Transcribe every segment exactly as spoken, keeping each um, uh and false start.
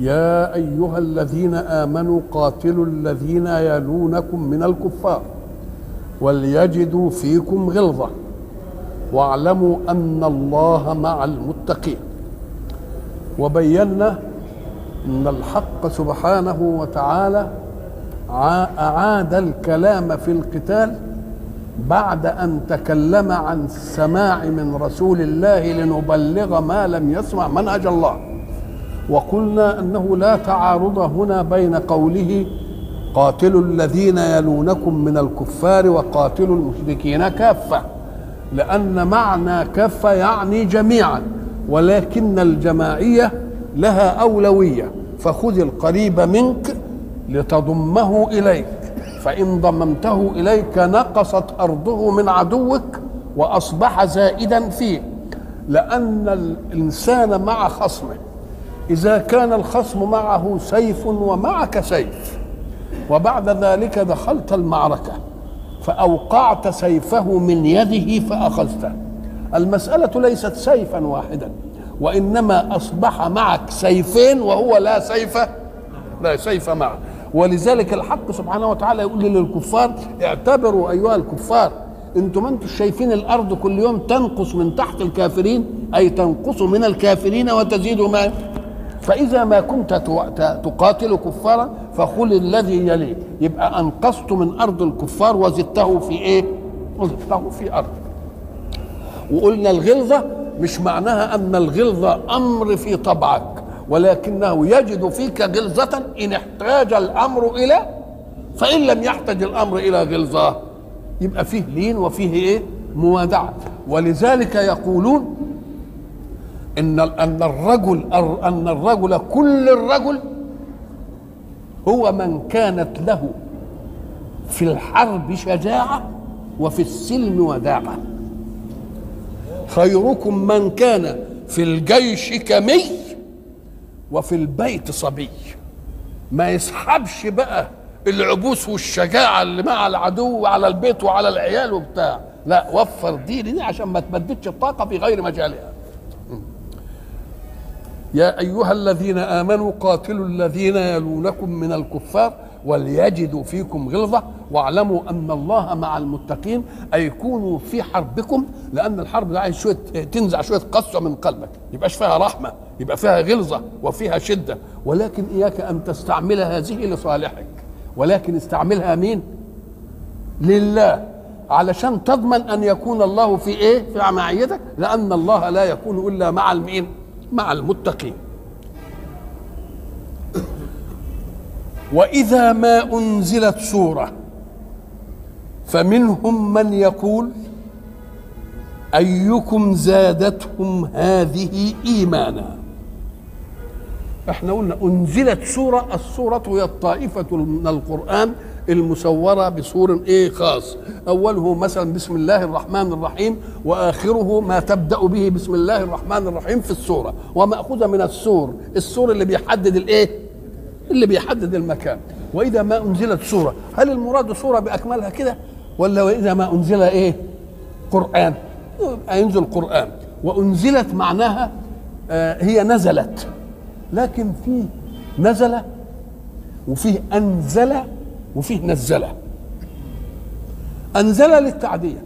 يا أيها الذين آمنوا قاتلوا الذين يلونكم من الكفار وليجدوا فيكم غلظة واعلموا أن الله مع المتقين. وبينا أن الحق سبحانه وتعالى أعاد الكلام في القتال بعد أن تكلم عن السماع من رسول الله لنبلغ ما لم يسمع منهج الله، وقلنا أنه لا تعارض هنا بين قوله قاتلوا الذين يلونكم من الكفار وقاتلوا المشركين كافة، لأن معنى كافة يعني جميعا، ولكن الجماعية لها أولوية، فخذ القريب منك لتضمه إليك، فإن ضممته إليك نقصت أرضه من عدوك وأصبح زائدا فيه، لأن الإنسان مع خصمه إذا كان الخصم معه سيف ومعك سيف، وبعد ذلك دخلت المعركة فأوقعت سيفه من يده فأخذته، المسألة ليست سيفا واحدا، وإنما أصبح معك سيفين وهو لا سيف لا سيف معه. ولذلك الحق سبحانه وتعالى يقول للكفار: اعتبروا أيها الكفار، انتم انتم شايفين الأرض كل يوم تنقص من تحت الكافرين، أي تنقص من الكافرين وتزيد ما، فإذا ما كنت تقاتل كفارا فخل الذي يليه، يبقى أنقصت من أرض الكفار وزدته في إيه؟ وزدته في أرض. وقلنا الغلظة مش معناها أن الغلظة أمر في طبعك، ولكنه يجد فيك غلظة إن احتاج الأمر إلى، فإن لم يحتاج الأمر إلى غلظة يبقى فيه لين وفيه إيه؟ موادعة. ولذلك يقولون إن أن الرجل أن الرجل كل الرجل هو من كانت له في الحرب شجاعة وفي السلم وداعة، خيركم من كان في الجيش كمي وفي البيت صبي. ما يسحبش بقى العبوس والشجاعة اللي مع العدو على البيت وعلى العيال وبتاع، لا، وفر دي ليه عشان ما تبددش الطاقة في غير مجالها. يا أيها الذين آمنوا قاتلوا الذين يلونكم من الكفار وليجدوا فيكم غلظة واعلموا أن الله مع المتقين، أي كونوا في حربكم، لأن الحرب ده عايز شوية تنزع شوية قسوة من قلبك، يبقاش فيها رحمة، يبقى فيها غلظة وفيها شدة، ولكن إياك أن تستعمل هذه لصالحك، ولكن استعملها مين؟ لله، علشان تضمن أن يكون الله في إيه؟ في معيتك، لأن الله لا يكون إلا مع المين؟ مع المتقين. وإذا ما أنزلت سورة فمنهم من يقول أيكم زادتهم هذه إيمانا. احنا قلنا أنزلت سورة، السورة هي الطائفة من القرآن المسورة بسور ايه خاص، أوله مثلا بسم الله الرحمن الرحيم، وآخره ما تبدأ به بسم الله الرحمن الرحيم في السورة، ومأخوذة من السور، السور اللي بيحدد الايه؟ اللي بيحدد المكان. وإذا ما أنزلت سورة، هل المراد سورة بأكملها كده؟ ولا وإذا ما أنزل ايه؟ قرآن، ينزل قرآن. وأنزلت معناها آه هي نزلت، لكن فيه نزلة وفيه أنزلة وفيه نزلة. أنزلة للتعدية،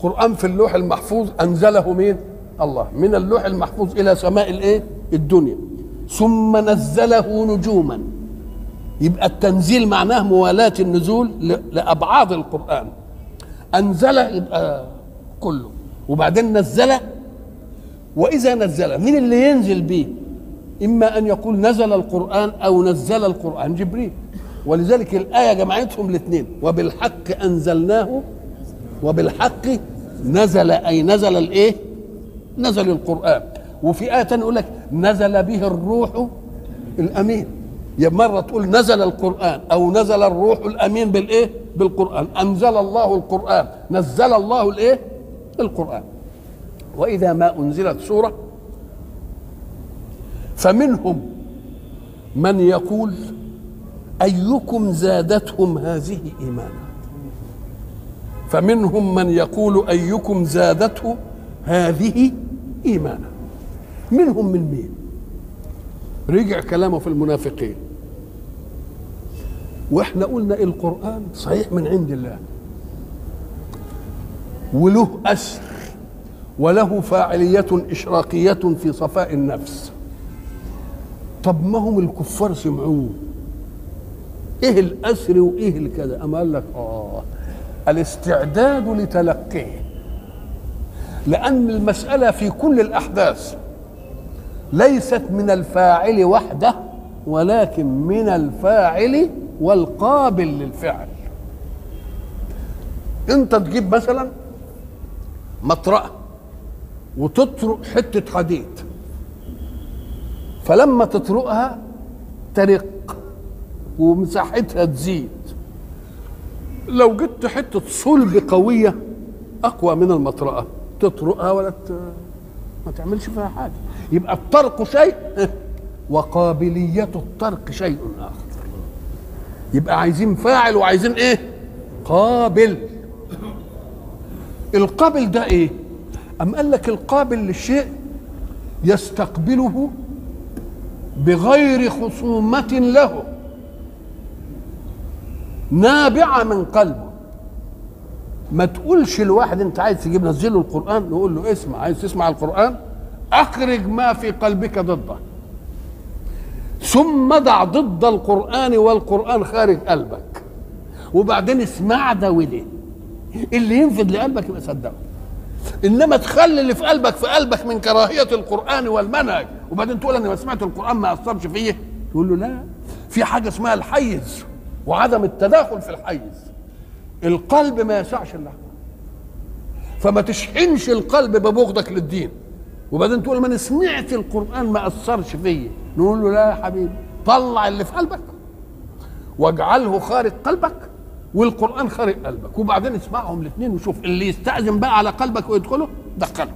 قرآن في اللوح المحفوظ أنزله مين؟ الله، من اللوح المحفوظ إلى سماء الإيه؟ الدنيا، ثم نزله نجوما، يبقى التنزيل معناه موالاة النزول لأبعاض القرآن. أنزله يبقى كله، وبعدين نزله. وإذا نزله مين اللي ينزل بيه؟ إما أن يقول نزل القرآن أو نزل القرآن جبريل، ولذلك الآية جمعتهم الاثنين، وبالحق أنزلناه وبالحق نزل، أي نزل الإيه؟ نزل القرآن. وفي آية تانية يقول لك نزل به الروح الأمين، يا مرة تقول نزل القرآن أو نزل الروح الأمين بالإيه؟ بالقرآن. أنزل الله القرآن، نزل الله الإيه؟ القرآن. وإذا ما أنزلت سورة فمنهم من يقول أيكم زادتهم هذه إيمانا، فمنهم من يقول أيكم زادته هذه إيمانا. منهم من مين؟ رجع كلامه في المنافقين، واحنا قلنا القرآن صحيح من عند الله وله أثر وله فاعلية إشراقية في صفاء النفس. طب ما هم الكفار سمعوه، ايه الأثر وايه الكذا؟ أما قال لك اه الاستعداد لتلقيه، لأن المسألة في كل الأحداث ليست من الفاعل وحده ولكن من الفاعل والقابل للفعل. انت تجيب مثلا مطرقة وتطرق حتة حديد، فلما تطرقها ترق ومساحتها تزيد، لو جبت حتة صلب قوية أقوى من المطرقة تطرقها ولا ت... ما تعملش فيها حاجة. يبقى الطرق شيء وقابلية الطرق شيء آخر. يبقى عايزين فاعل وعايزين إيه؟ قابل. القابل ده إيه؟ أم قال لك القابل للشيء يستقبله بغير خصومة له، نابعة من قلبه. ما تقولش لواحد انت عايز تجيب نزل له القرآن، نقول له اسمع، عايز تسمع القرآن اخرج ما في قلبك ضده ثم دع ضد القرآن والقرآن خارج قلبك وبعدين اسمع ده وده. اللي ينفذ لقلبك يبقى صدقه، انما تخلي اللي في قلبك في قلبك من كراهية القرآن والمنهج وبعدين تقول انا ما سمعت القرآن ما اثرش فيه، تقول له لا، في حاجة اسمها الحيز وعدم التداخل في الحيز. القلب ما يسعش الا، فما تشحنش القلب ببغضك للدين وبعدين تقول ما انا سمعت القرآن ما اثرش فيا، نقول له لا يا حبيبي، طلع اللي في قلبك واجعله خارج قلبك والقرآن خارج قلبك وبعدين اسمعهم الاثنين وشوف اللي يستأذن بقى على قلبك ويدخله دخله.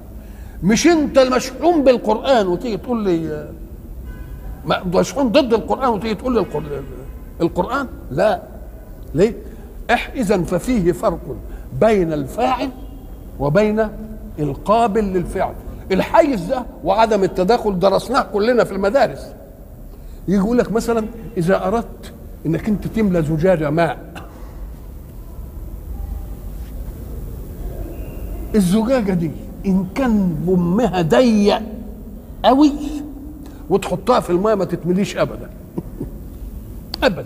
مش انت المشحون بالقرآن وتيجي تقول لي مشحون ضد القرآن وتيجي تقول لي القرآن لا. ليه؟ إذن ففيه فرق بين الفاعل وبين القابل للفعل. الحيز ده وعدم التداخل درسناه كلنا في المدارس. يجي يقول لك مثلا إذا أردت إنك أنت تملى زجاجة ماء، الزجاجة دي إن كان بمها ضيق قوي وتحطها في الماء ما تتمليش أبدا أبدا.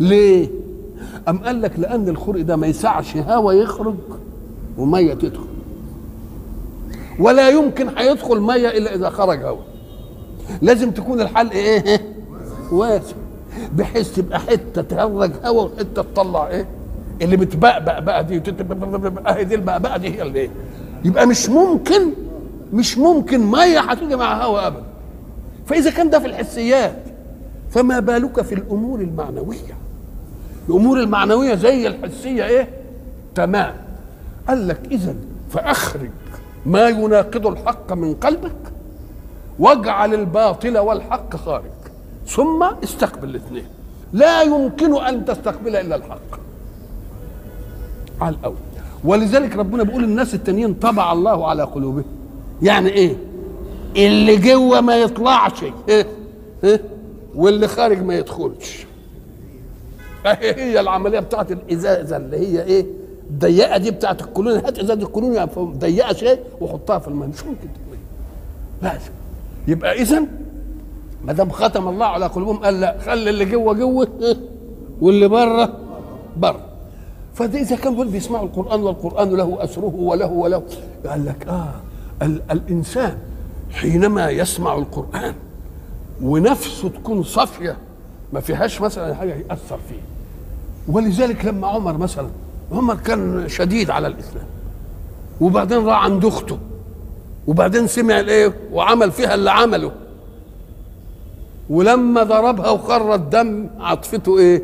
ليه؟ أم قال لك لأن الخرق ده ما يسعش هوا يخرج ومية تدخل، ولا يمكن هيدخل مية إلا إذا خرج هوا. لازم تكون الحلق إيه؟ واسع، بحيث تبقى حتة تخرج هوا وحتة تطلع إيه؟ اللي بتبقبق بقى دي أهي دي البقبقة دي هي اللي إيه؟ يبقى مش ممكن مش ممكن مية هتيجي مع هوا أبدا. فإذا كان ده في الحسيات فما بالك في الأمور المعنوية؟ الأمور المعنوية زي الحسية إيه؟ تمام. قال لك إذن فأخرج ما يناقض الحق من قلبك واجعل الباطل والحق خارج ثم استقبل الاثنين، لا يمكن أن تستقبل إلا الحق على الأول. ولذلك ربنا بيقول الناس التانيين طبع الله على قلوبهم. يعني إيه؟ اللي جوه ما يطلعش إيه؟ إيه؟ واللي خارج ما يدخلش. هي العمليه بتاعت الازازه اللي هي ايه؟ ضيقه دي بتاعت الكولوني، هات ازازه الكولوني ضيقه شيء وحطها في الماء، مش ممكن تتملي لازم. يبقى اذا ما دام ختم الله على قلوبهم قال لا، خلي اللي جوه جوه واللي بره بره. فده اذا كان دول بيسمعوا القران والقران له اثره وله وله قال لك اه ال الانسان حينما يسمع القران ونفسه تكون صافيه ما فيهاش مثلا حاجه يأثر فيه. ولذلك لما عمر مثلا، عمر كان شديد على الاسلام وبعدين راح عند اخته وبعدين سمع الايه وعمل فيها اللي عمله، ولما ضربها وخر الدم عاطفته ايه؟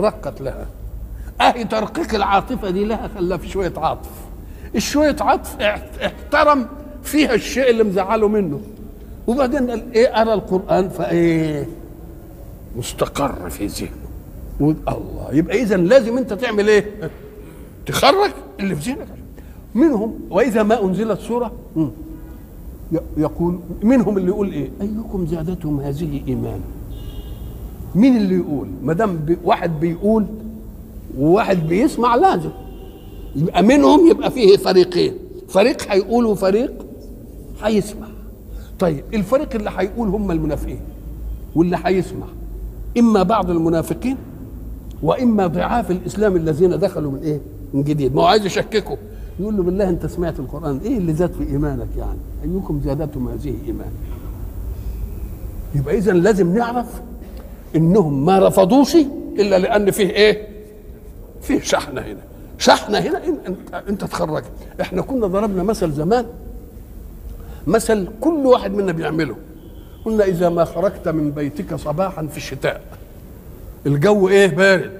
رقت لها. اهي ترقيق العاطفه دي لها خلاها في شويه عاطف. الشويه عطف احترم فيها الشيء اللي مزعله منه. وبعدين قال ايه؟ ارى القران فايه؟ مستقر في ذهنه. الله، يبقى اذا لازم انت تعمل ايه؟ تخرج اللي في ذهنك منهم. واذا ما انزلت سوره يقول منهم اللي يقول ايه؟ ايكم زادتهم هذه ايمانا. مين اللي يقول؟ ما دام بي واحد بيقول وواحد بيسمع لازم يبقى منهم، يبقى فيه فريقين، فريق هيقول وفريق هيسمع. طيب الفريق اللي هيقول هم المنافقين، واللي هيسمع اما بعض المنافقين واما ضعاف الاسلام الذين دخلوا من ايه؟ من جديد. ما هو عايز يشككه، يقول له بالله انت سمعت القران، ايه اللي زاد في ايمانك يعني؟ ايكم زادتهم هذه ايمانا. يبقى اذا لازم نعرف انهم ما رفضوش الا لان فيه ايه؟ فيه شحنه هنا، شحنه هنا. انت انت تخرج. احنا كنا ضربنا مثل زمان، مثل كل واحد منا بيعمله. قلنا اذا ما خرجت من بيتك صباحا في الشتاء، الجو ايه؟ بارد،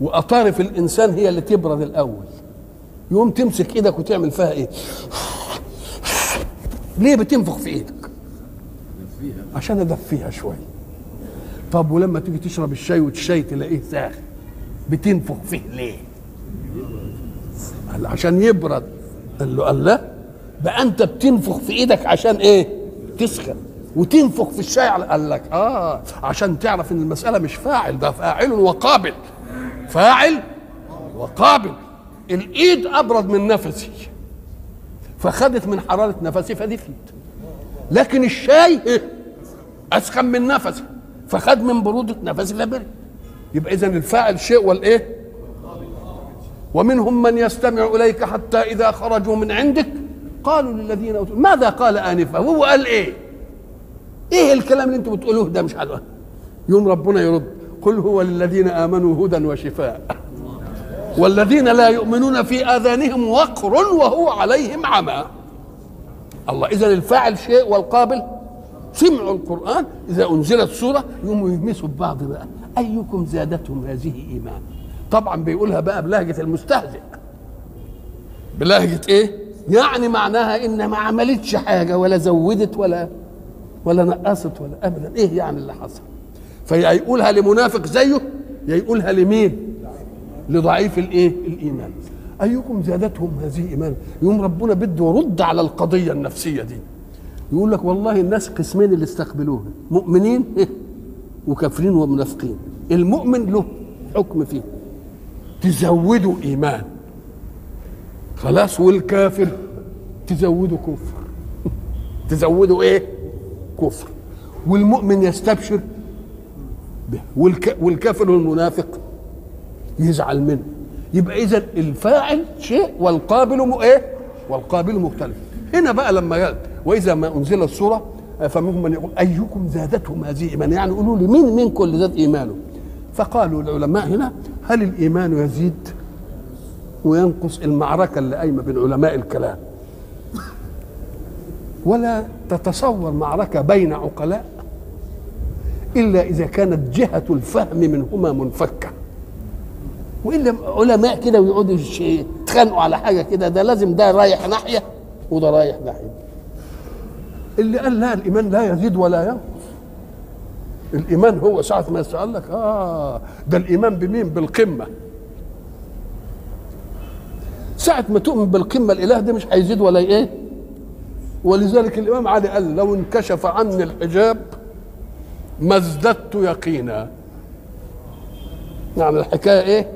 واطارف الانسان هي اللي تبرد الاول، يقوم تمسك ايدك وتعمل فيها ايه؟ ليه بتنفخ في ايدك؟ عشان ادفيها شويه. طب ولما تيجي تشرب الشاي والشاي تلاقيه ساخن، بتنفخ فيه ليه؟ قال عشان يبرد. قال له قال لا، بقى انت بتنفخ في ايدك عشان ايه؟ تسخن، وتنفخ في الشاي. قال لك اه عشان تعرف ان المساله مش فاعل، ده فاعل وقابل، فاعل وقابل. الايد ابرد من نفسي فخدت من حراره نفسي فدفيت، لكن الشاي اسخن من نفسي فخد من بروده نفسي فبرد. يبقى اذا الفاعل شيء والايه؟ ومنهم من يستمع اليك حتى اذا خرجوا من عندك قالوا للذين اوتوا ماذا قال انفا. وهو قال ايه؟ ايه الكلام اللي انتم بتقولوه ده؟ مش عارف. يوم ربنا يرد قل هو للذين امنوا هدى وشفاء والذين لا يؤمنون في اذانهم وقر وهو عليهم عمى. الله، اذا الفاعل شيء والقابل. سمعوا القران اذا انزلت سوره يقوموا يهمسوا ببعض بقى، ايكم زادتهم هذه ايمانا. طبعا بيقولها بقى بلهجه المستهزئ، بلهجه ايه؟ يعني معناها ان ما عملتش حاجه ولا زودت ولا ولا نقصت ولا ابدا، ايه يعني اللي حصل؟ فيا يقولها لمنافق زيه، يا يقولها لمين؟ لضعيف الايه؟ الايمان. ايكم زادتهم هذه ايمانا. يوم ربنا بده يرد على القضيه النفسيه دي، يقول لك والله الناس قسمين اللي استقبلوها، مؤمنين وكافرين ومنافقين. المؤمن له حكم فيه، تزودوا ايمان خلاص، والكافر تزودوا كفر، تزودوا ايه؟ كفر. والمؤمن يستبشر به، والك... والكافر والمنافق يزعل منه. يبقى اذا الفاعل شيء والقابل ايه؟ والقابل مختلف. هنا بقى لما يأتي واذا ما انزل السوره فمنهم من يقول ايكم زادتهم هذه ايمانا، يعني قولوا لي مين منكم اللي زاد ايمانه؟ فقالوا العلماء هنا هل الايمان يزيد وينقص؟ المعركه اللي قايمه بين علماء الكلام، ولا تتصور معركه بين عقلاء الا اذا كانت جهه الفهم منهما منفكه، والا علماء كده ويقعدوا يتخانقوا على حاجه كده، ده لازم ده رايح ناحيه وده رايح ناحيه. اللي قال لا الايمان لا يزيد ولا ينقص، الايمان هو ساعه ما يسأل لك اه ده الايمان بمين؟ بالقمه. ساعة ما تؤمن بالقمة الإله ده مش هيزيد ولا إيه؟ ولذلك الإمام علي قال لو انكشف عني الحجاب ما ازددت يقينا. يعني الحكاية إيه؟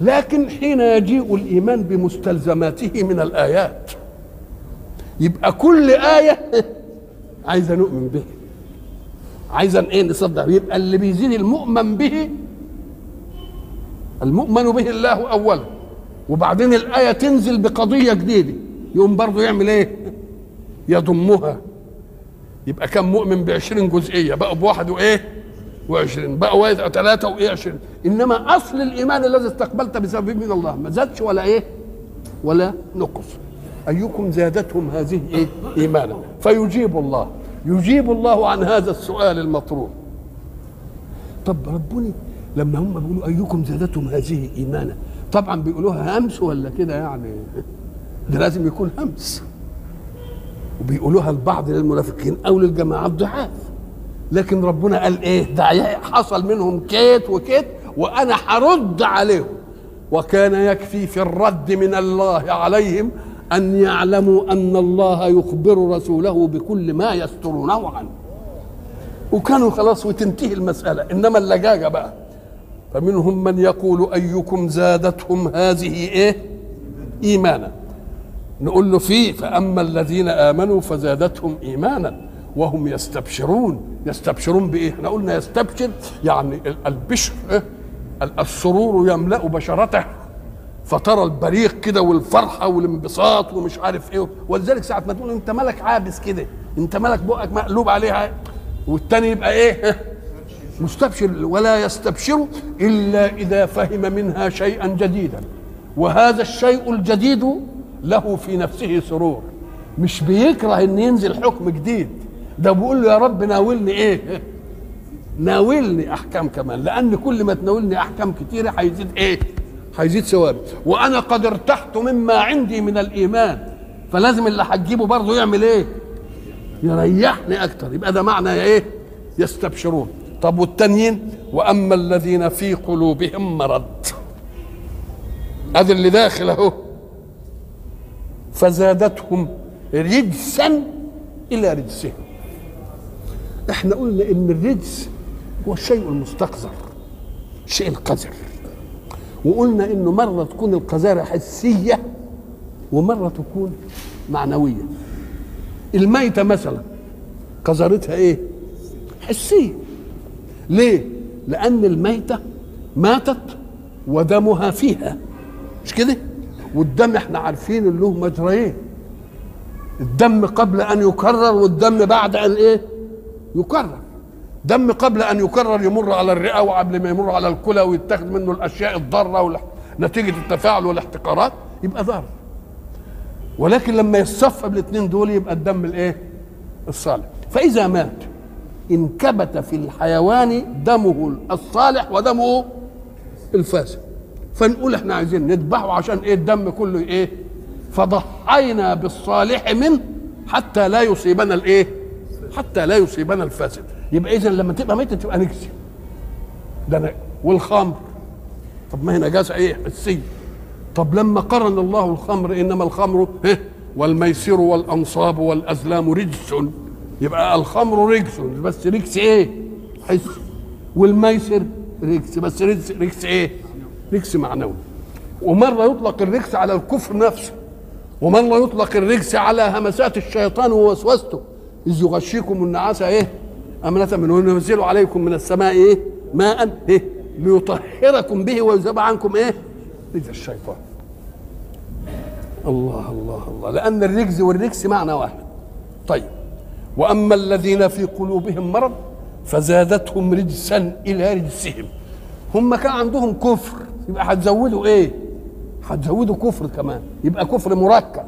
لكن حين يجيء الإيمان بمستلزماته من الآيات، يبقى كل آية عايزة نؤمن به، عايزة إيه؟ نصدق. يبقى اللي بيزيد المؤمن به، المؤمن به الله أولا، وبعدين الآية تنزل بقضية جديدة يقوم برضه يعمل إيه؟ يضمها. يبقى كان مؤمن بعشرين جزئية، بقوا بواحد وإيه؟ وعشرين، بقوا ثلاثة وإيه؟ عشرين. إنما أصل الإيمان الذي استقبلت بسببه من الله ما زادش ولا إيه؟ ولا نقص. أيكم زادتهم هذه إيه؟ إيمانا. فيجيب الله يجيب الله عن هذا السؤال المطروح. طب ربنا لما هم بيقولوا أيكم زادتهم هذه إيمانا، طبعا بيقولوها همس ولا كده يعني، ده لازم يكون همس، وبيقولوها البعض للمنافقين أو للجماعات ضعاف. لكن ربنا قال إيه؟ ده حصل منهم كيت وكيت وأنا هرد عليهم، وكان يكفي في الرد من الله عليهم أن يعلموا أن الله يخبر رسوله بكل ما يسترونه عنه، وكانوا خلاص وتنتهي المسألة. إنما اللجاجة بقى، فمنهم من يقول أيكم زادتهم هذه إيه إيمانا، نقول له فيه فأما الذين آمنوا فزادتهم إيمانا وهم يستبشرون. يستبشرون بإيه؟ احنا قلنا يستبشر يعني البشر، السرور يملأ بشرته، فترى البريق كده والفرحه والانبساط ومش عارف ايه. ولذلك ساعه ما تقول انت مالك عابس كده، انت مالك بقك مقلوب عليها، والتاني يبقى ايه؟ مستبشر. ولا يستبشر الا اذا فهم منها شيئا جديدا، وهذا الشيء الجديد له في نفسه سرور. مش بيكره ان ينزل حكم جديد، ده بيقول له يا رب ناولني ايه؟ ناولني احكام كمان، لان كل ما تناولني احكام كتيره هيزيد ايه؟ هيزيد ثوابي، وانا قد ارتحت مما عندي من الايمان، فلازم اللي هتجيبه برضه يعمل ايه؟ يريحني اكتر. يبقى ده معنى ايه؟ يستبشرون. طب والتانيين واما الذين في قلوبهم مرض، ادي اللي داخل اهو، فزادتهم رجسا الى رجسهم. احنا قلنا ان الرجس هو الشيء المستقذر، الشيء القذر، وقلنا انه مره تكون القذاره حسيه ومره تكون معنويه. الميته مثلا قذارتها ايه؟ حسيه. ليه؟ لان الميته ماتت ودمها فيها، مش كده؟ والدم احنا عارفين اللي له مجريين، الدم قبل ان يكرر والدم بعد ان ايه؟ يكرر. دم قبل ان يكرر يمر على الرئه، وقبل ما يمر على الكلى ويتاخد منه الاشياء الضاره نتيجه التفاعل والاحتقارات يبقى ضار. ولكن لما يتصفى بالاثنين دول يبقى الدم الايه؟ الصالح. فاذا مات انكبت في الحيوان دمه الصالح ودمه الفاسد، فنقول احنا عايزين نذبحه عشان ايه؟ الدم كله ايه؟ فضحينا بالصالح منه حتى لا يصيبنا الايه؟ حتى لا يصيبنا الفاسد. يبقى اذا لما تبقى ميته تبقى نجسه. ده انا والخمر، طب ما هي نجاسه ايه؟ حسيه. طب لما قرن الله الخمر انما الخمر والميسر والانصاب والازلام رجس، يبقى الخمر رجس بس رجس ايه؟ حسي، والميسر رجس بس رجس رجس ايه؟ رجس معنوي. ومره يطلق الرجس على الكفر نفسه، ومره يطلق الرجس على همسات الشيطان ووسوسته، اذ يغشيكم النعاس ايه؟ أمنة منه وينزل عليكم من السماء إيه؟ ماء إيه؟ ليطهركم به ويذهب عنكم إيه؟ رجز الشيطان. الله الله الله، لأن الرجز والرجس معنى واحد. طيب وأما الذين في قلوبهم مرض فزادتهم رجسا إلى رجسهم. هم كان عندهم كفر، يبقى هتزودوا إيه؟ هتزودوا كفر كمان، يبقى كفر مركب.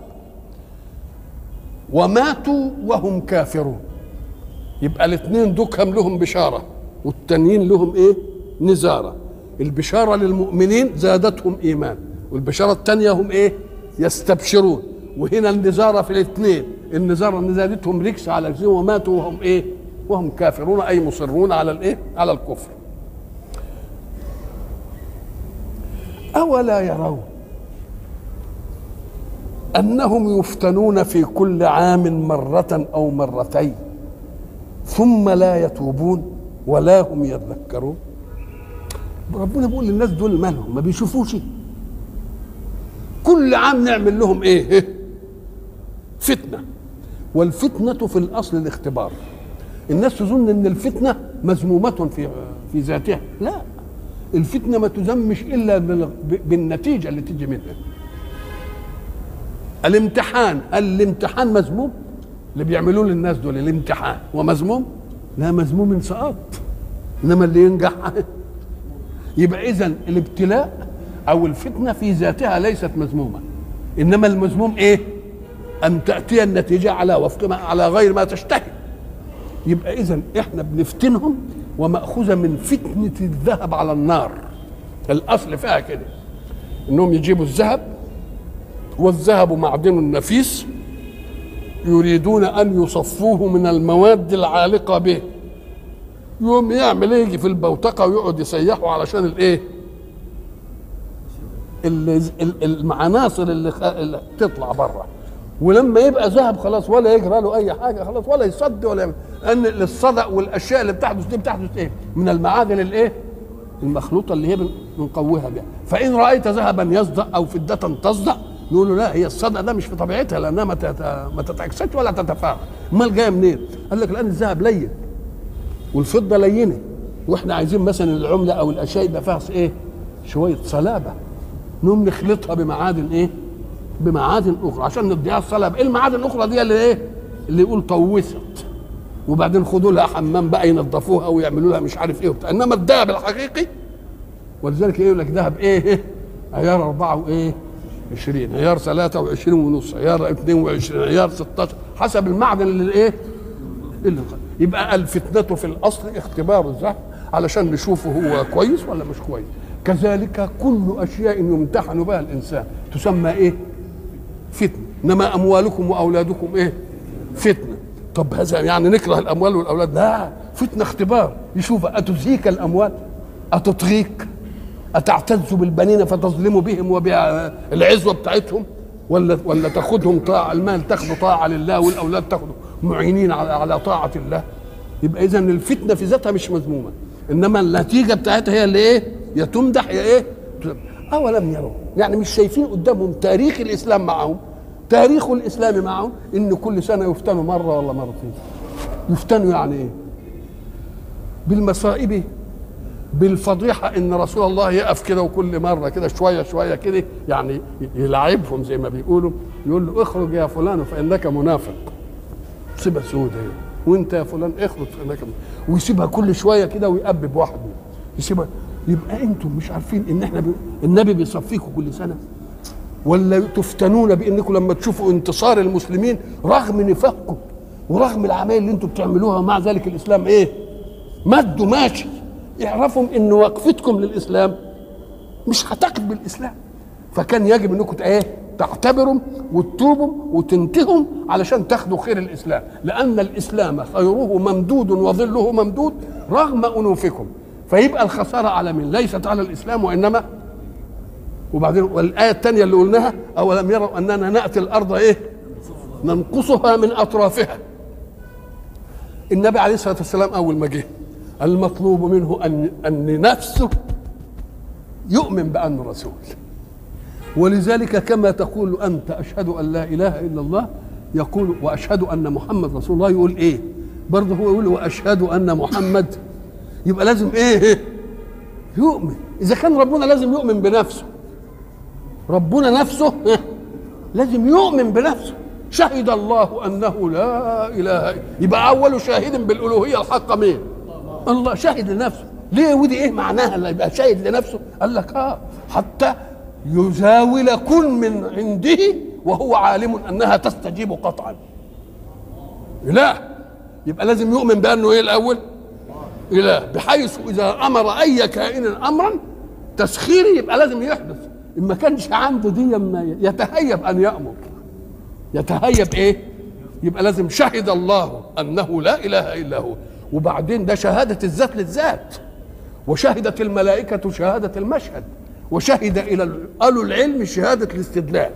وماتوا وهم كافرون، يبقى الاثنين دوكهم لهم بشارة والتانيين لهم ايه؟ نزارة. البشارة للمؤمنين زادتهم ايمان، والبشارة التانية هم ايه؟ يستبشرون. وهنا النزارة في الاثنين، النزارة ان زادتهم رجس على رجس وماتوا وهم ايه؟ وهم كافرون، اي مصرون على الايه؟ على الكفر. أولا يرون أنهم يفتنون في كل عام مرة أو مرتين ثم لا يتوبون ولا هم يتذكرون. ربنا بيقول للناس دول مالهم؟ ما بيشوفوش، كل عام نعمل لهم ايه؟ فتنه. والفتنه في الاصل الاختبار. الناس تظن ان الفتنه مذمومه في في ذاتها، لا، الفتنه ما تذمش الا بالنتيجه اللي تيجي منها. الامتحان، الامتحان مذموم؟ اللي بيعملوه للناس دول الامتحان هو مذموم؟ لا، مذموم سقط، انما اللي ينجح. يبقى اذا الابتلاء او الفتنه في ذاتها ليست مذمومه، انما المذموم ايه؟ ان تاتي النتيجه على وفق ما، على غير ما تشتهي. يبقى إذن إحنا بنفتنهم ومأخوذة من فتنة الذهب على النار. الأصل فيها كده إنهم يجيبوا الذهب، والذهب معدن نفيس يريدون أن يصفوه من المواد العالقة به. يوم يعمل يجي في البوتقة ويقعد يسيحه علشان الإيه؟ المعناصر اللي, اللي تطلع بره. ولما يبقى ذهب خلاص ولا يجرى له اي حاجه خلاص، ولا يصد ولا يعمل. ان الصدأ والاشياء اللي بتحدث دي بتحدث ايه؟ من المعادن الايه؟ المخلوطه اللي هي بنقويها بها. فان رايت ذهبا يصدأ او فدة تصدأ نقول له لا، هي الصدأ ده مش في طبيعتها لانها ما ما تتعكسش ولا تتفاعل. امال جايه منين؟ قال لك الان الذهب لين والفضه لينه، واحنا عايزين مثلا العمله او الاشياء يبقى فيها ايه؟ شويه صلابه، نقوم نخلطها بمعادن ايه؟ بمعادن اخرى عشان نديها الصلاه. ايه المعادن الاخرى دي اللي ايه؟ اللي يقول طوست، وبعدين خدوا لها حمام بقى ينظفوها ويعملوا لها مش عارف ايه وبتاع. انما الذهب الحقيقي، ولذلك ايه يقول لك ذهب ايه؟ عيار اربعه وايه؟ عشرين، عيار ثلاثه وعشرين ونص، عيار اثنين وعشرين، عيار ستاشر، حسب المعدن اللي ايه؟ اللي يبقى قال فتنته في الاصل اختبار الذهب علشان نشوفه هو كويس ولا مش كويس. كذلك كل اشياء يمتحن بها الانسان تسمى ايه؟ فتنه. انما اموالكم واولادكم ايه؟ فتنه. طب هذا يعني نكره الاموال والاولاد؟ لا، فتنه اختبار يشوف اتزهيك الاموال؟ اتطغيك؟ اتعتز بالبنين فتظلم بهم وبالعزوه بتاعتهم؟ ولا ولا تاخذهم طاعه، المال تاخذه طاعه لله والاولاد تاخذه معينين على على طاعه الله. يبقى اذا الفتنه في ذاتها مش مذمومه، انما النتيجه بتاعتها هي اللي ايه؟ يا تمدح يا ايه؟ اولم يروا، يعني مش شايفين قدامهم تاريخ الاسلام معهم، تاريخ الاسلام معهم ان كل سنه يفتنوا مره ولا مرتين. يفتنوا يعني ايه؟ بالمصائب، بالفضيحه، ان رسول الله يقف كده وكل مره كده شويه شويه كده يعني يلعبهم زي ما بيقولوا، يقول له اخرج يا فلان فانك منافق. سيبها سودة، وانت يا فلان اخرج فانك منافق، ويسيبها كل شويه كده ويقبب واحده يسيبها. يبقى انتم مش عارفين ان احنا ب... النبي بيصفيكم كل سنه؟ ولا تفتنون بانكم لما تشوفوا انتصار المسلمين رغم نفاقكم ورغم العمايل اللي انتم بتعملوها، مع ذلك الاسلام ايه؟ مد ماشي. اعرفوا ان وقفتكم للاسلام مش هتقبل الاسلام، فكان يجب انكم ايه؟ تعتبروا وتتوبوا وتنتهوا علشان تاخدوا خير الاسلام، لان الاسلام خيره ممدود وظله ممدود رغم انوفكم. فيبقى الخسارة على من؟ ليست على الإسلام وإنما. وبعدين والآية الثانية اللي قلناها أولم يروا أننا نأتي الأرض إيه؟ ننقصها من أطرافها. النبي عليه الصلاة والسلام أول ما جه المطلوب منه أن أن نفسه يؤمن بأنه رسول، ولذلك كما تقول أنت أشهد أن لا إله إلا الله يقول وأشهد أن محمد رسول الله، يقول إيه؟ برضه هو يقول وأشهد أن محمد. يبقى لازم ايه؟ يؤمن. اذا كان ربنا لازم يؤمن بنفسه، ربنا نفسه لازم يؤمن بنفسه. شهد الله انه لا اله الا، يبقى اول شاهد بالالوهيه الحقه مين؟ الله. شاهد لنفسه ليه؟ ودي ايه معناها اللي يبقى شاهد لنفسه؟ قال لك اه حتى يزاول كل من عنده وهو عالم انها تستجيب قطعا. اله، يبقى لازم يؤمن بانه ايه الاول؟ إله، بحيث إذا أمر أي كائن أمرا تسخيري يبقى لازم يحدث. إن ما كانش عنده دي ما يتهيب أن يأمر، يتهيب إيه؟ يبقى لازم شهد الله أنه لا إله إلا هو. وبعدين ده شهادة الذات للذات، وشهدت الملائكة شهادة المشهد، وشهد إلى أولو العلم شهادة الاستدلال.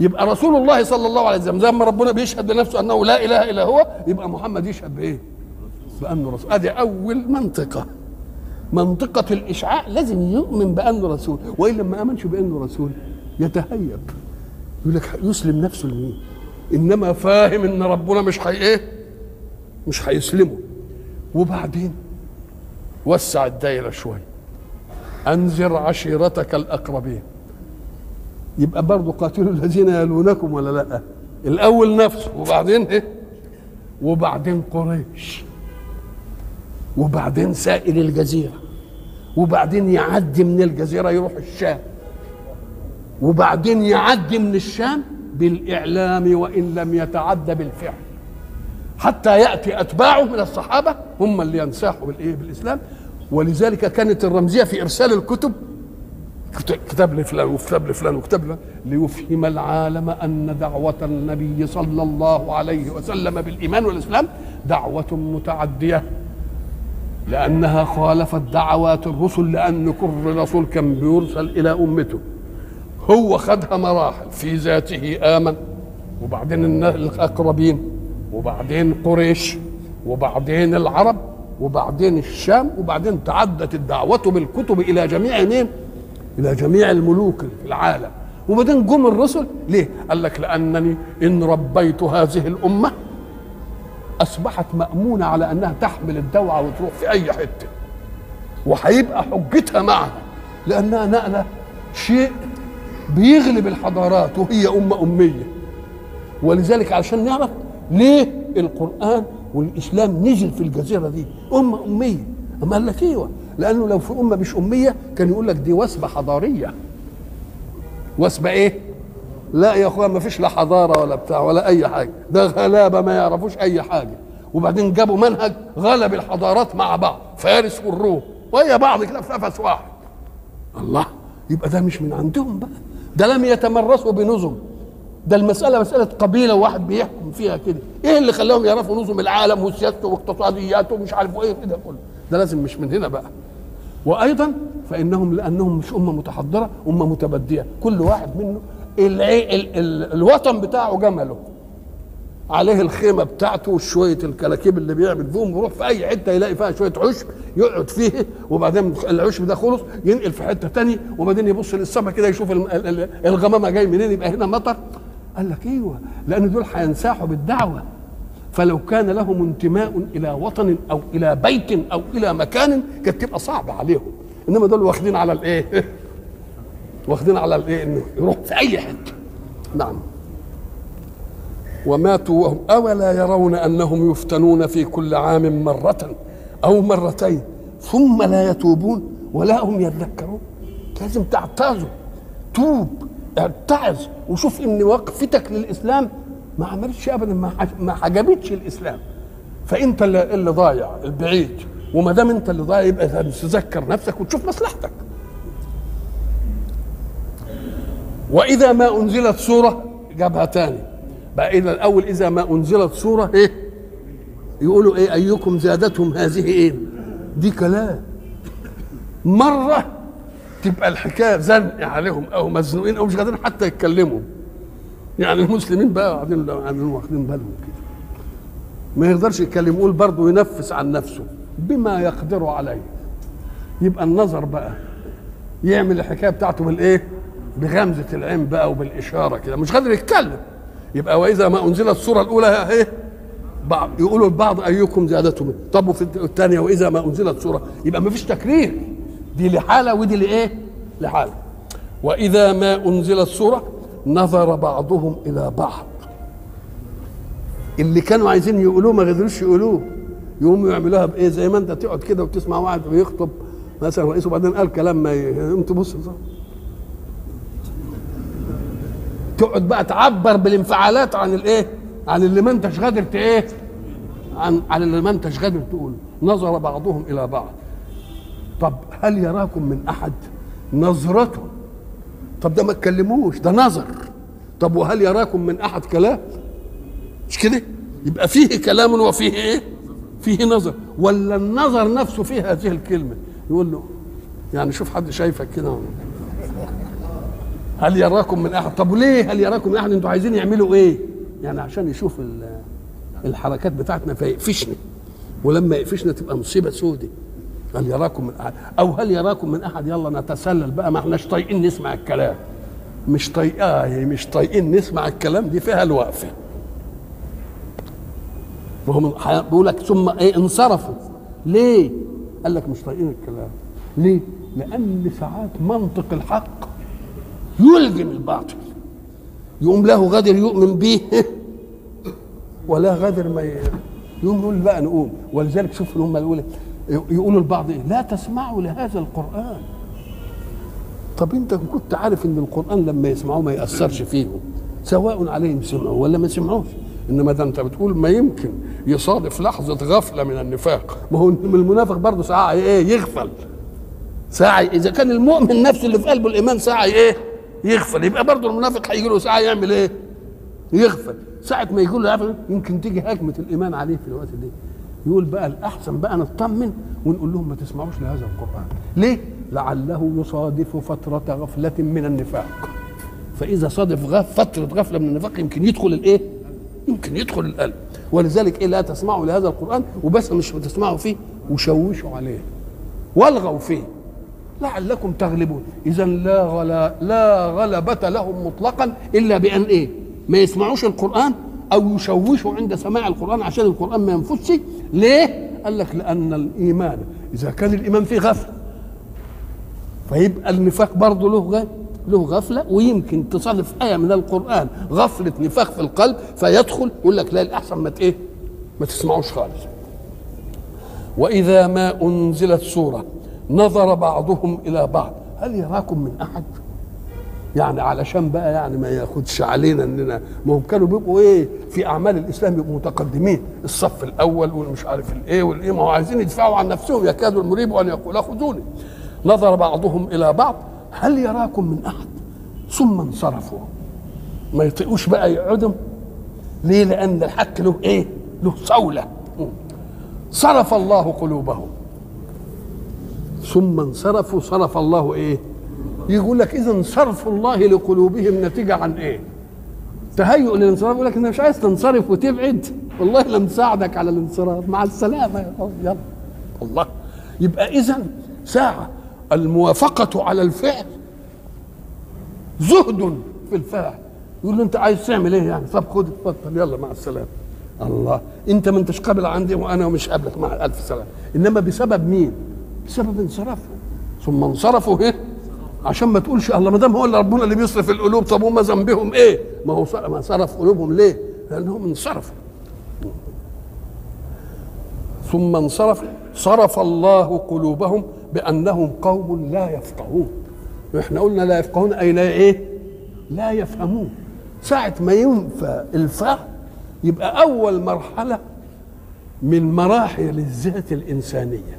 يبقى رسول الله صلى الله عليه وسلم لما ربنا بيشهد بنفسه أنه لا إله إلا هو، يبقى محمد يشهد بإيه؟ بأنه رسول. ادي اول منطقه، منطقه الاشعاع، لازم يؤمن بانه رسول، والا ما امنش بانه رسول يتهيب، يقول لك يسلم نفسه لمين؟ انما فاهم ان ربنا مش هي ايه؟ مش هيسلمه. وبعدين وسع الدايره شويه، انذر عشيرتك الاقربين. يبقى برضه قاتلوا الذين يلونكم ولا لا؟ الاول نفسه، وبعدين ايه؟ وبعدين قريش، وبعدين سائل الجزيرة، وبعدين يعدي من الجزيرة يروح الشام، وبعدين يعدي من الشام بالإعلام وإن لم يتعدى بالفعل، حتى يأتي أتباعه من الصحابة هم اللي ينصحوا بالإيه؟ بالإسلام. ولذلك كانت الرمزية في إرسال الكتب، كتاب لفلان وكتاب لفلان وكتاب لفلان، ليفهم العالم أن دعوة النبي صلى الله عليه وسلم بالإيمان والإسلام دعوة متعدية، لأنها خالفت دعوات الرسل، لأن كل رسول كان بيرسل إلى أمته، هو خدها مراحل، في ذاته آمن، وبعدين الأقربين، وبعدين قريش، وبعدين العرب، وبعدين الشام، وبعدين تعدت الدعوة بالكتب إلى جميع مين؟ إلى جميع الملوك في العالم. وبعدين جم الرسل ليه؟ قال لك لأنني إن ربيت هذه الأمة أصبحت مأمونة على أنها تحمل الدوعة وتروح في أي حتة، وهيبقى حجتها معها، لأنها نقلة شيء بيغلب الحضارات، وهي أمة أمية. ولذلك علشان نعرف ليه القرآن والإسلام نزل في الجزيرة دي أمة أمية، أما قال لك إيوه، لأنه لو في أمة مش أمية كان يقول لك دي وثبة حضارية. وثبة إيه؟ لا يا أخوان، ما فيش لا حضارة ولا بتاع ولا أي حاجة، ده غلابة ما يعرفوش أي حاجة. وبعدين جابوا منهج غلب الحضارات مع بعض، فارس والروم وهي بعض كده في قفص واحد. الله، يبقى ده مش من عندهم بقى، ده لم يتمرسوا بنظم، ده المسألة مسألة قبيلة وواحد بيحكم فيها كده. إيه اللي خلاهم يعرفوا نظم العالم وسياسته واقتصادياته ومش عارفوا إيه كده كله؟ ده لازم مش من هنا بقى. وأيضا فإنهم لأنهم مش أمة متحضرة، أمة متبدية، كل واحد منه ال ال ال الوطن بتاعه جمله، عليه الخيمة بتاعته وشوية الكلاكيب اللي بيعمل بهم، ويروح في أي حتة يلاقي فيها شوية عشب يقعد فيه، وبعدين العشب ده خلص ينقل في حتة تانية، وبعدين يبص للسما كده يشوف الغمامة جاي منين، يبقى هنا مطر. قال لك ايوه، لان دول هينساحوا بالدعوه، فلو كان لهم انتماء الى وطن او الى بيت او الى مكان كانت تبقى صعبه عليهم، انما دول واخدين على الايه؟ واخدين على الايه؟ انه يروح في اي حته. نعم. وماتوا وهم اولا يرون انهم يفتنون في كل عام مره او مرتين ثم لا يتوبون ولا هم يتذكرون. لازم تعتازوا، توب، اتعظ، وشوف ان وقفتك للاسلام ما عملتش ابدا، ما عجبتش الاسلام، فانت اللي ضايع البعيد، وما دام انت اللي ضايع يبقى تتذكر نفسك وتشوف مصلحتك. واذا ما انزلت سوره، جابها تاني بقى، اذا الاول اذا ما انزلت سوره ايه يقولوا ايه؟ ايكم زادتهم هذه ايه؟ دي كلام مره تبقى الحكايه زنق عليهم او مزنوقين او مش قادرين حتى يتكلموا، يعني المسلمين بقى قاعدين واخدين بالهم كده، ما يقدرش يتكلم، يقول برضه ينفس عن نفسه بما يقدر عليه. يبقى النظر بقى يعمل الحكايه بتاعته بالايه؟ بغمزه العين بقى وبالاشاره كده، مش قادر يتكلم. يبقى واذا ما انزلت الصوره الاولى ايه؟ يقولوا البعض ايكم زادتهم. طب وفي الثانيه واذا ما انزلت صوره، يبقى ما فيش تكرير، دي لحالة ودي لإيه؟ لحالة. وإذا ما أنزلت سورة نظر بعضهم إلى بعض، اللي كانوا عايزين يقولوه ما قدروش يقولوه، يقوموا يعملوها بإيه؟ زي ما أنت تقعد كده وتسمع واحد ويخطب مثلا رئيس، وبعدين قال كلام ما يقوم تبص، تقعد بقى تعبر بالانفعالات عن الإيه؟ عن اللي ما أنتش قادر إيه؟ عن عن اللي ما أنتش قادر تقوله. نظر بعضهم إلى بعض، طب هل يراكم من أحد؟ نظرته. طب ده ما تكلموش، ده نظر. طب وهل يراكم من أحد؟ كلام، مش كده؟ يبقى فيه كلام وفيه إيه؟ فيه نظر. ولا النظر نفسه فيه هذه الكلمة، يقول له يعني شوف حد شايفك كده، هل يراكم من أحد؟ طب وليه هل يراكم من أحد؟ أنتوا عايزين يعملوا إيه؟ يعني عشان يشوف الحركات بتاعتنا فيقفشنا، ولما يقفشنا تبقى مصيبة سودة. هل يراكم من احد؟ او هل يراكم من احد؟ يلا نتسلل بقى، ما احناش طايقين نسمع الكلام، مش طايقاه، مش طايقين نسمع الكلام، دي فيها الوقفه. وهم بيقول لك ثم ايه؟ انصرفوا. ليه؟ قال لك مش طايقين الكلام. ليه؟ لان ساعات منطق الحق يلجم الباطل، يقوم له غادر يؤمن به ولا غادر ما يقوم يقول بقى نقوم. ولذلك شوف هم يقول يقولوا البعض إيه؟ لا تسمعوا لهذا القرآن. طب أنت كنت عارف إن القرآن لما يسمعوه ما يأثرش فيهم، سواء عليهم سمعوا ولا ما سمعوش، انما ده انت بتقول ما يمكن يصادف لحظه غفله من النفاق. ما هو المنافق برضه ساعه ايه يغفل ساعه، اذا كان المؤمن نفسه اللي في قلبه الايمان ساعه ايه يغفل، يبقى برضه المنافق هيجي له ساعه يعمل ايه يغفل. ساعه ما يقول له يمكن تيجي هجمه الايمان عليه في الوقت ده، يقول بقى الاحسن بقى نطمن ونقول لهم ما تسمعوش لهذا القران. ليه؟ لعله يصادف فتره غفله من النفاق، فاذا صادف غف فتره غفله من النفاق يمكن يدخل الايه يمكن يدخل القلب. ولذلك ايه لا تسمعوا لهذا القران وبس مش بتسمعوا فيه وشوشوا عليه والغوا فيه لعلكم تغلبون. اذا لا غلا لا غلبه لهم مطلقا الا بان ايه ما يسمعوش القران او يشوشوا عند سماع القران عشان القران ما ينفذش. ليه؟ قال لك لان الايمان اذا كان الايمان فيه غفله فيبقى النفاق برضه له له غفله، ويمكن تصادف ايه من القران غفله نفاق في القلب فيدخل. يقول لك لا الاحسن ما ايه ما تسمعوش خالص. واذا ما انزلت سوره نظر بعضهم الى بعض هل يراكم من احد، يعني علشان بقى يعني ما ياخدش علينا اننا ما هم كانوا بيبقوا ايه في اعمال الاسلام بيبقوا متقدمين الصف الاول والمش عارف الايه والايه، ما هو عايزين يدفعوا عن نفسهم يكاد المريب ان يقول خذوني. نظر بعضهم الى بعض هل يراكم من احد ثم انصرفوا. ما يطيقوش بقى يقعدوا ليه؟ لان الحق له ايه له صوله. صرف الله قلوبهم ثم انصرفوا صرف الله ايه. يقول لك اذا صرف الله لقلوبهم نتيجه عن ايه؟ تهيؤ للانصراف. يقول لك انا مش عايز تنصرف وتبعد، والله لم ساعدك على الانصراف، مع السلامه يا يلا الله. يبقى اذا ساعه الموافقه على الفعل زهد في الفاعل. يقول له انت عايز تعمل ايه يعني؟ طب خد اتفضل يلا مع السلامه. الله انت ما انتش قابل عندي وانا مش قابلك مع الف سلامه. انما بسبب مين؟ بسبب انصرافهم. ثم انصرفوا ايه؟ عشان ما تقولش الله ما دام هو اللي ربنا اللي بيصرف القلوب طب هم ذنبهم ايه؟ ما هو ما صرف قلوبهم ليه؟ لانهم انصرفوا. ثم انصرفوا صرف الله قلوبهم بانهم قوم لا يفقهون. احنا قلنا لا يفقهون اي لا ايه؟ لا يفهمون. ساعه ما ينفى الفهم يبقى اول مرحله من مراحل الذات الانسانيه،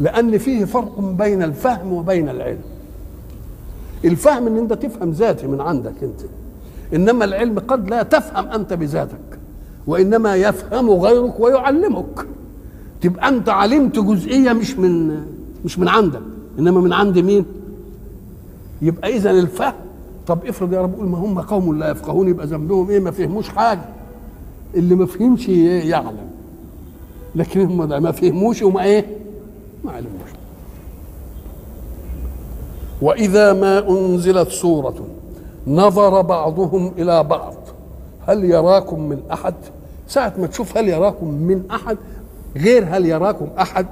لأن فيه فرق بين الفهم وبين العلم. الفهم إن أنت تفهم ذاتي من عندك أنت، إنما العلم قد لا تفهم أنت بذاتك، وإنما يفهم غيرك ويعلمك. تبقى أنت علمت جزئية مش من مش من عندك، إنما من عند مين؟ يبقى إذا الفهم. طب افرض يا رب قول ما هم قوم لا يفقهون، يبقى ذنبهم إيه؟ ما فهموش حاجة. اللي ما فهمش يعلم، لكن هم ما فهموش وما إيه؟ ما علموش. وإذا ما أنزلت سورة نظر بعضهم إلى بعض هل يراكم من أحد. ساعة ما تشوف هل يراكم من أحد غير هل يراكم أحد،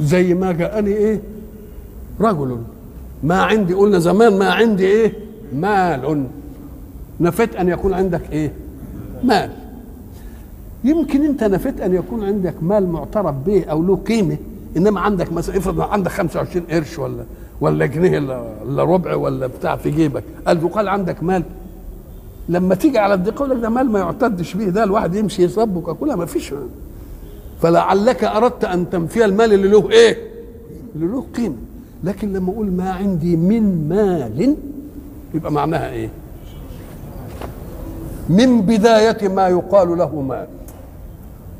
زي ما جاءني إيه رجل ما عندي، قلنا زمان ما عندي إيه مال، نفت أن يكون عندك إيه مال. يمكن انت نفيت ان يكون عندك مال معترف به او له قيمه، انما عندك مثلا افرض عندك خمسة وعشرين قرش ولا ولا جنيه ولا ربع ولا بتاع في جيبك، قال وقال عندك مال. لما تيجي على الضيق يقول لك ده مال ما يعتدش به، ده الواحد يمشي يصبك وياكلها ما فيش. فلعلك اردت ان تنفي المال اللي له ايه؟ اللي له قيمه. لكن لما اقول ما عندي من مال يبقى معناها ايه؟ من بدايه ما يقال له مال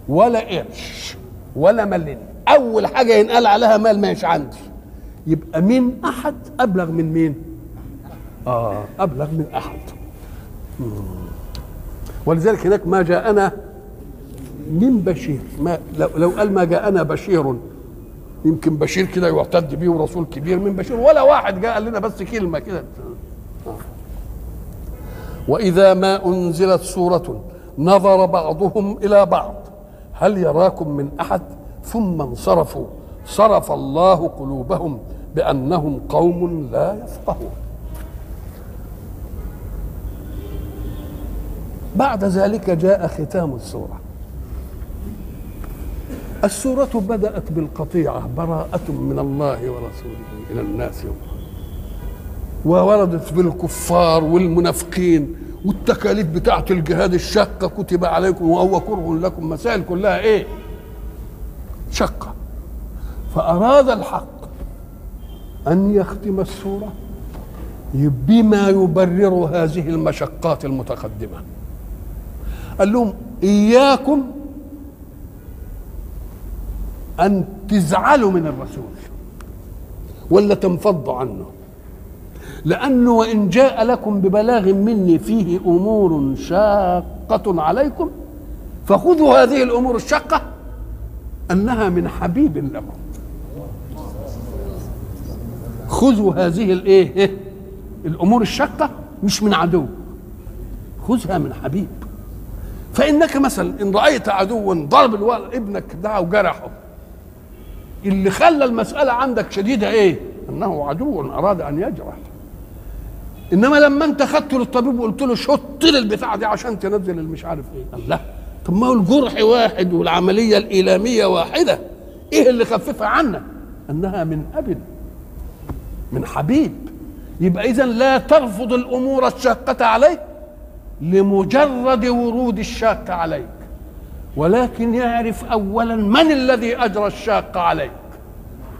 ولا قرش ولا ملين، اول حاجه ينقال عليها مال ما يش عندي. يبقى من احد ابلغ من مين؟ اه ابلغ من احد. ولذلك هناك ما جاءنا من بشير، ما لو, لو قال ما جاءنا بشير يمكن بشير كده يعتد بيه ورسول كبير من بشير، ولا واحد جاء لنا بس كلمه كده. واذا ما انزلت سوره نظر بعضهم الى بعض هل يراكم من أحد ثم انصرفوا صرف الله قلوبهم بأنهم قوم لا يفقهون. بعد ذلك جاء ختام السورة. السورة بدأت بالقطيعة براءة من الله ورسوله إلى الناس يوم ووردت بالكفار والمنافقين والتكاليف بتاعة الجهاد الشاقة، كتب عليكم وهو كره لكم، مسائل كلها ايه؟ شقة. فأراد الحق أن يختم السورة بما يبرر هذه المشقات المتقدمة. قال لهم إياكم أن تزعلوا من الرسول ولا تنفضوا عنه، لأنه وإن جاء لكم ببلاغ مني فيه أمور شاقة عليكم فخذوا هذه الأمور الشاقة أنها من حبيب لكم. خذوا هذه الإيه الأمور الشاقة مش من عدو، خذها من حبيب. فإنك مثلا إن رأيت عدوا ضرب الولد ابنك ده وجرحه، اللي خلى المسألة عندك شديدة إيه؟ أنه عدو أراد أن يجرح. إنما لما أنت خدته للطبيب وقلت له شط لي البتاعة دي عشان تنزل المش عارف إيه، قال لا، طب ما هو الجرح واحد والعملية الإيلامية واحدة، إيه اللي خففها عنا؟ أنها من أب من حبيب. يبقى إذا لا ترفض الأمور الشاقة عليك لمجرد ورود الشاقة عليك، ولكن يعرف أولا من الذي أجرى الشاقة عليك،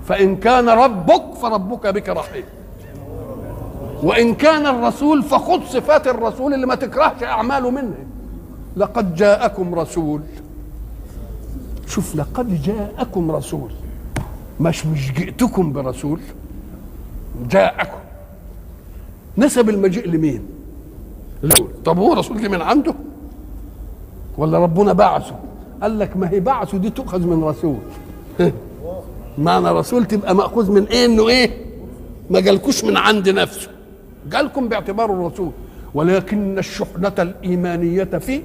فإن كان ربك فربك بك رحيم، وإن كان الرسول فخذ صفات الرسول اللي ما تكرهش أعماله منه. لقد جاءكم رسول، شوف، لقد جاءكم رسول، مش مش جئتكم برسول، جاءكم. نسب المجيء لمين؟ رسول. طب هو رسول دي من عنده ولا ربنا بعثه؟ قال لك ما هي بعثه دي تؤخذ من رسول. معنى رسول تبقى مأخوذ من ايه؟ انه ايه؟ ما جالكوش من عند نفسه، جالكم باعتباره الرسول، ولكن الشحنة الإيمانية فيه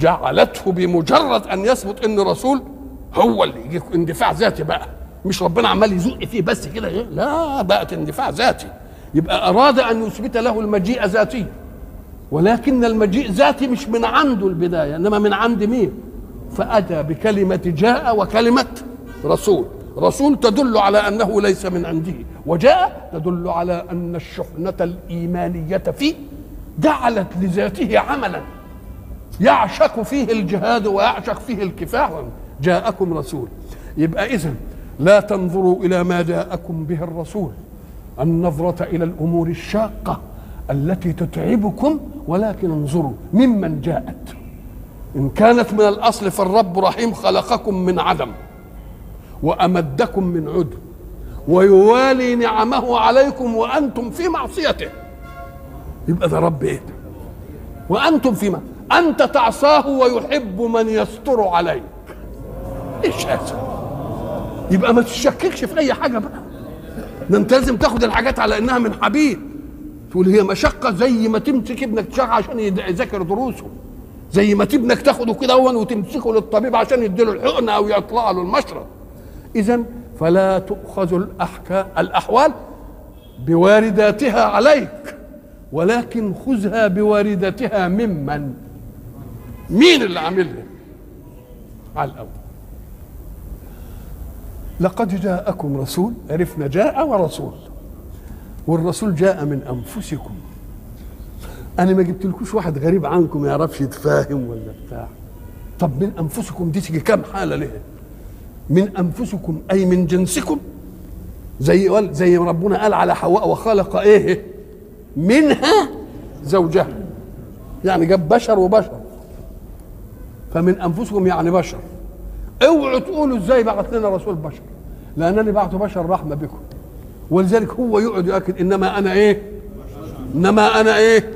جعلته بمجرد أن يثبت إن رسول هو اللي يجيك اندفاع ذاتي بقى، مش ربنا عمال يزق فيه بس كده، لا، بقت اندفاع ذاتي. يبقى أراد أن يثبت له المجيء ذاتي، ولكن المجيء ذاتي مش من عنده البداية، إنما من عند مين؟ فأتى بكلمة جاء وكلمة رسول. رسول تدل على أنه ليس من عنده، وجاء تدل على أن الشحنة الإيمانية فيه جعلت لذاته عملا يعشق فيه الجهاد ويعشق فيه الكفاح. جاءكم رسول. يبقى إذن لا تنظروا إلى ما جاءكم به الرسول النظرة إلى الأمور الشاقة التي تتعبكم، ولكن انظروا ممن جاءت. إن كانت من الأصل فالرب رحيم، خلقكم من عدم وأمدكم من عدم ويوالي نعمه عليكم وأنتم في معصيته. يبقى ده رب إيه؟ وأنتم في ما أنت تعصاه ويحب من يستر عليك. إيش هذا؟ يبقى ما تشككش في أي حاجة بقى، ده أنت لازم تاخد الحاجات على إنها من حبيب. تقول هي مشقة زي ما تمسك ابنك تشغل عشان يذاكر دروسه، زي ما ابنك تاخده كده وتمسكه للطبيب عشان يديله الحقنة أو يطلع له المشرط. إذن فلا تؤخذ الأحكام الأحوال بوارداتها عليك، ولكن خذها بوارداتها ممن؟ مين اللي عاملها؟ على الأول. لقد جاءكم رسول، عرفنا جاء ورسول، والرسول جاء من أنفسكم. أنا ما جبتلكوش واحد غريب عنكم ما يعرفش يتفاهم ولا بتاع. طب من أنفسكم دي تيجي كام حالة ليه؟ من أنفسكم أي من جنسكم، زي زي ربنا قال على حواء وخلق إيه منها زوجها، يعني جاب بشر وبشر. فمن أنفسكم يعني بشر. اوعوا تقولوا إزاي بعت لنا رسول بشر، لأنني بعت بشر رحمة بكم. ولذلك هو يقعد يؤكد إنما أنا إيه إنما أنا إيه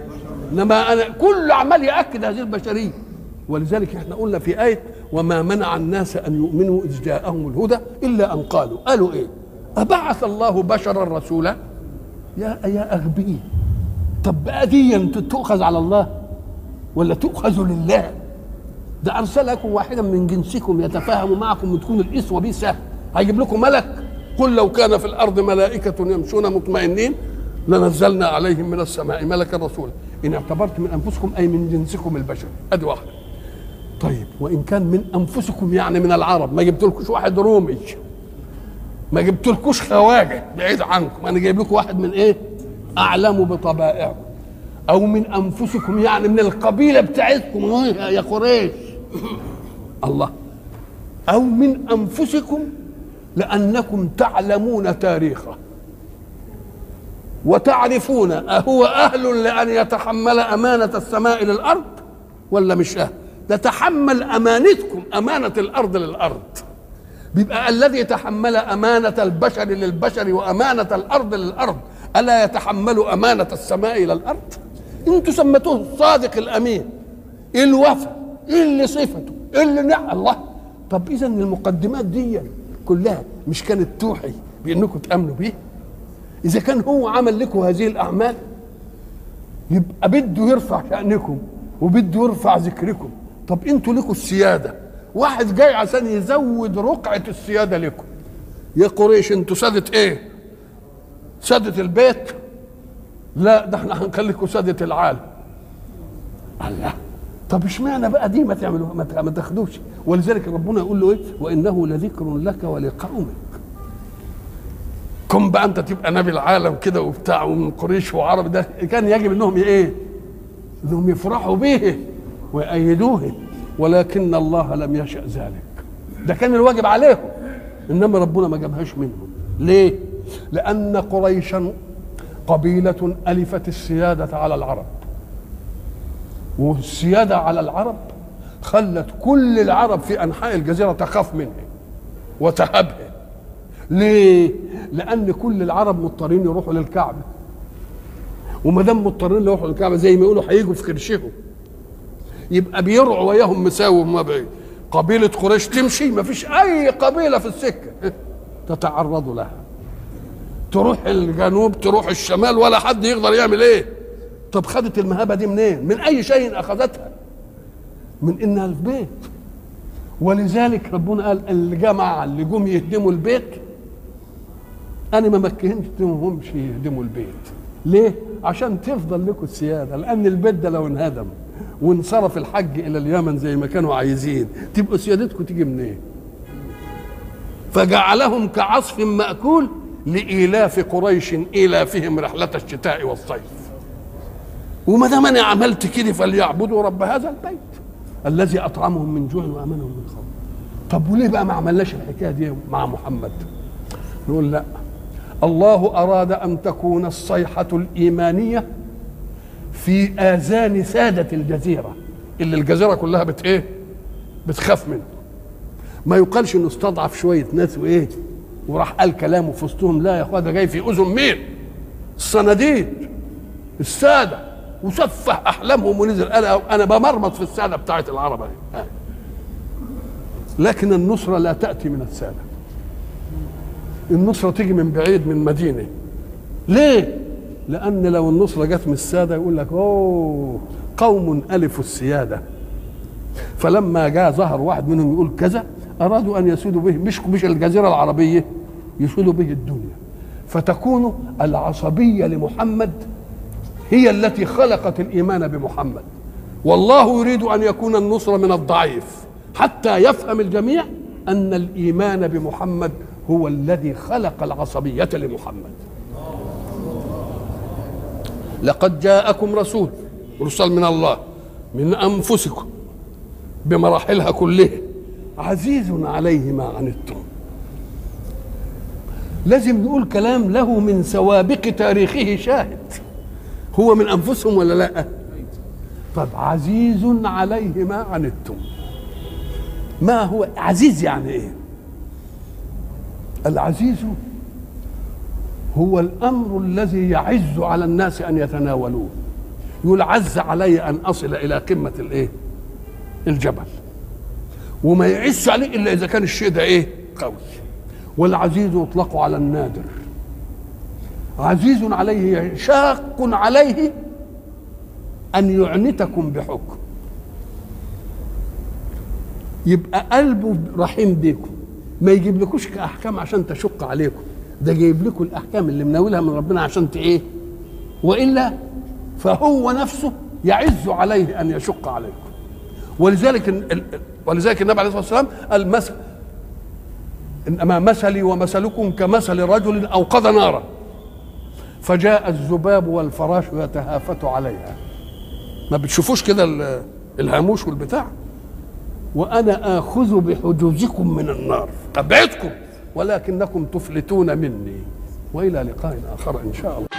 إنما أنا، كل عمال يؤكد هذه البشرية. ولذلك احنا قلنا في آية وما منع الناس أن يؤمنوا إذ جاءهم الهدى إلا أن قالوا، قالوا إيه؟ أبعث الله بشرا رسولا؟ يا يا أغبي. طب أديا تؤخذ على الله ولا تؤخذ لله؟ ده أرسلكم واحدا من جنسكم يتفاهم معكم وتكون القسوة بيه سهل، هيجيب لكم ملك؟ قل لو كان في الأرض ملائكة يمشون مطمئنين لنزلنا عليهم من السماء ملكا رسولا. إن اعتبرت من أنفسكم أي من جنسكم البشر، أدي واحدة. طيب وإن كان من أنفسكم يعني من العرب، ما جبتلكوش واحد رومي، ما جبتلكوش خواجة بعيد عنكم، أنا جايب لكم واحد من إيه؟ أعلم بطبائعكم أو من أنفسكم، يعني من القبيلة بتاعتكم يا قريش. الله، أو من أنفسكم لأنكم تعلمون تاريخه وتعرفون أهو أهل لأن يتحمل أمانة السماء للأرض ولا مش أهل. تتحمل أمانتكم أمانة الأرض للأرض، بيبقى الذي تحمل أمانة البشر للبشر وأمانة الأرض للأرض ألا يتحمل أمانة السماء إلى الأرض؟ أنتوا سميتوه الصادق الأمين، إيه الوفا، إيه اللي صفته، إيه اللي نع الله. طب إذا المقدمات دي كلها مش كانت توحي بأنكم تأمنوا بيه؟ إذا كان هو عمل لكم هذه الأعمال يبقى بده يرفع شأنكم وبده يرفع ذكركم. طب أنتوا لكم السيادة، واحد جاي عشان يزود رقعة السيادة لكم. يا قريش أنتوا سادة إيه؟ سادة البيت؟ لا، ده احنا هنخليكم سادة العالم. الله، طب اشمعنى بقى دي ما تعملوها، ما تاخدوش؟ ولذلك ربنا يقول له ايه؟ وانه لذكر لك ولقومك. كن بقى انت تبقى نبي العالم كده وبتاع ومن قريش وعرب، ده كان يجب انهم ايه؟ انهم يفرحوا به ويأيدوه، ولكن الله لم يشأ ذلك. ده كان الواجب عليهم، انما ربنا ما جابهاش منهم. ليه؟ لأن قريشا قبيلة ألفت السيادة على العرب، والسيادة على العرب خلت كل العرب في أنحاء الجزيرة تخاف منه وتهابه. ليه؟ لأن كل العرب مضطرين يروحوا للكعبة، وما دام مضطرين يروحوا للكعبة زي ما يقولوا هيجوا في خرشهم، يبقى بيرعوا وياهم مساوي. ما بعيد قبيلة قريش تمشي، ما فيش أي قبيلة في السكة تتعرض لها، تروح الجنوب تروح الشمال، ولا حد يقدر يعمل ايه. طب خدت المهابه دي منين؟ من اي شيء اخذتها؟ من انها البيت. ولذلك ربنا قال اللي جمع اللي جم يهدموا البيت انا ما مكنتهمش يهدموا البيت. ليه؟ عشان تفضل لكم السياده، لان البيت ده لو انهدم وانصرف الحج الى اليمن زي ما كانوا عايزين تبقوا سيادتكم تيجي منين؟ فجعلهم كعصف ماكول لإيلاف قريش إيلافهم رحلة الشتاء والصيف. وما دام أنا عملت كده فليعبدوا رب هذا البيت الذي أطعمهم من جوع وأمنهم من خوف. طب وليه بقى ما عملناش الحكاية دي مع محمد؟ نقول لا، الله أراد أن تكون الصيحة الإيمانية في آذان سادة الجزيرة، اللي الجزيرة كلها بت إيه؟ بتخاف منه. ما يقالش إنه استضعف شوية ناس وإيه؟ وراح قال كلامه في وسطهم، لا يا اخويا، ده جاي في اذن مين؟ الصناديد، الساده، وسفه احلامهم ونزل قال انا بمرمط في الساده بتاعت العرب اهي. لكن النصره لا تاتي من الساده، النصره تيجي من بعيد، من مدينه. ليه؟ لان لو النصره جت من الساده يقول لك اوه قوم الفوا السياده، فلما جاء ظهر واحد منهم يقول كذا أرادوا أن يسودوا به مش مش الجزيرة العربية، يسودوا به الدنيا، فتكون العصبية لمحمد هي التي خلقت الإيمان بمحمد. والله يريد أن يكون النصر من الضعيف حتى يفهم الجميع أن الإيمان بمحمد هو الذي خلق العصبية لمحمد. لقد جاءكم رسول رسل من الله من أنفسكم بمراحلها كلها عزيز عليه ما عنتم. لازم نقول كلام له من سوابق تاريخه شاهد. هو من أنفسهم ولا لا؟ طب عزيز عليه ما عنتم، ما هو عزيز؟ يعني ايه العزيز؟ هو الأمر الذي يعز على الناس أن يتناولوه. يقول عز علي أن أصل إلى قمة الايه؟ الجبل. وما يعيش عليه إلا إذا كان الشيء ده إيه؟ قوي. والعزيز يطلق على النادر، عزيز عليه شاق عليه أن يعنتكم بحكم، يبقى قلبه رحيم بيكم، ما يجيب لكوش كأحكام عشان تشق عليكم، ده جايب لكم الأحكام اللي مناولها من ربنا عشان تإيه؟ وإلا فهو نفسه يعز عليه أن يشق عليكم. ولذلك ال ولذلك النبي عليه الصلاة والسلام قال مثل إنما مثلي ومثلكم كمثل رجل أوقد نارا فجاء الذباب والفراش يتهافت عليها. ما بتشوفوش كده الهاموش والبتاع؟ وأنا آخذ بحجوزكم من النار أبعدكم ولكنكم تفلتون مني. وإلى لقاء آخر إن شاء الله.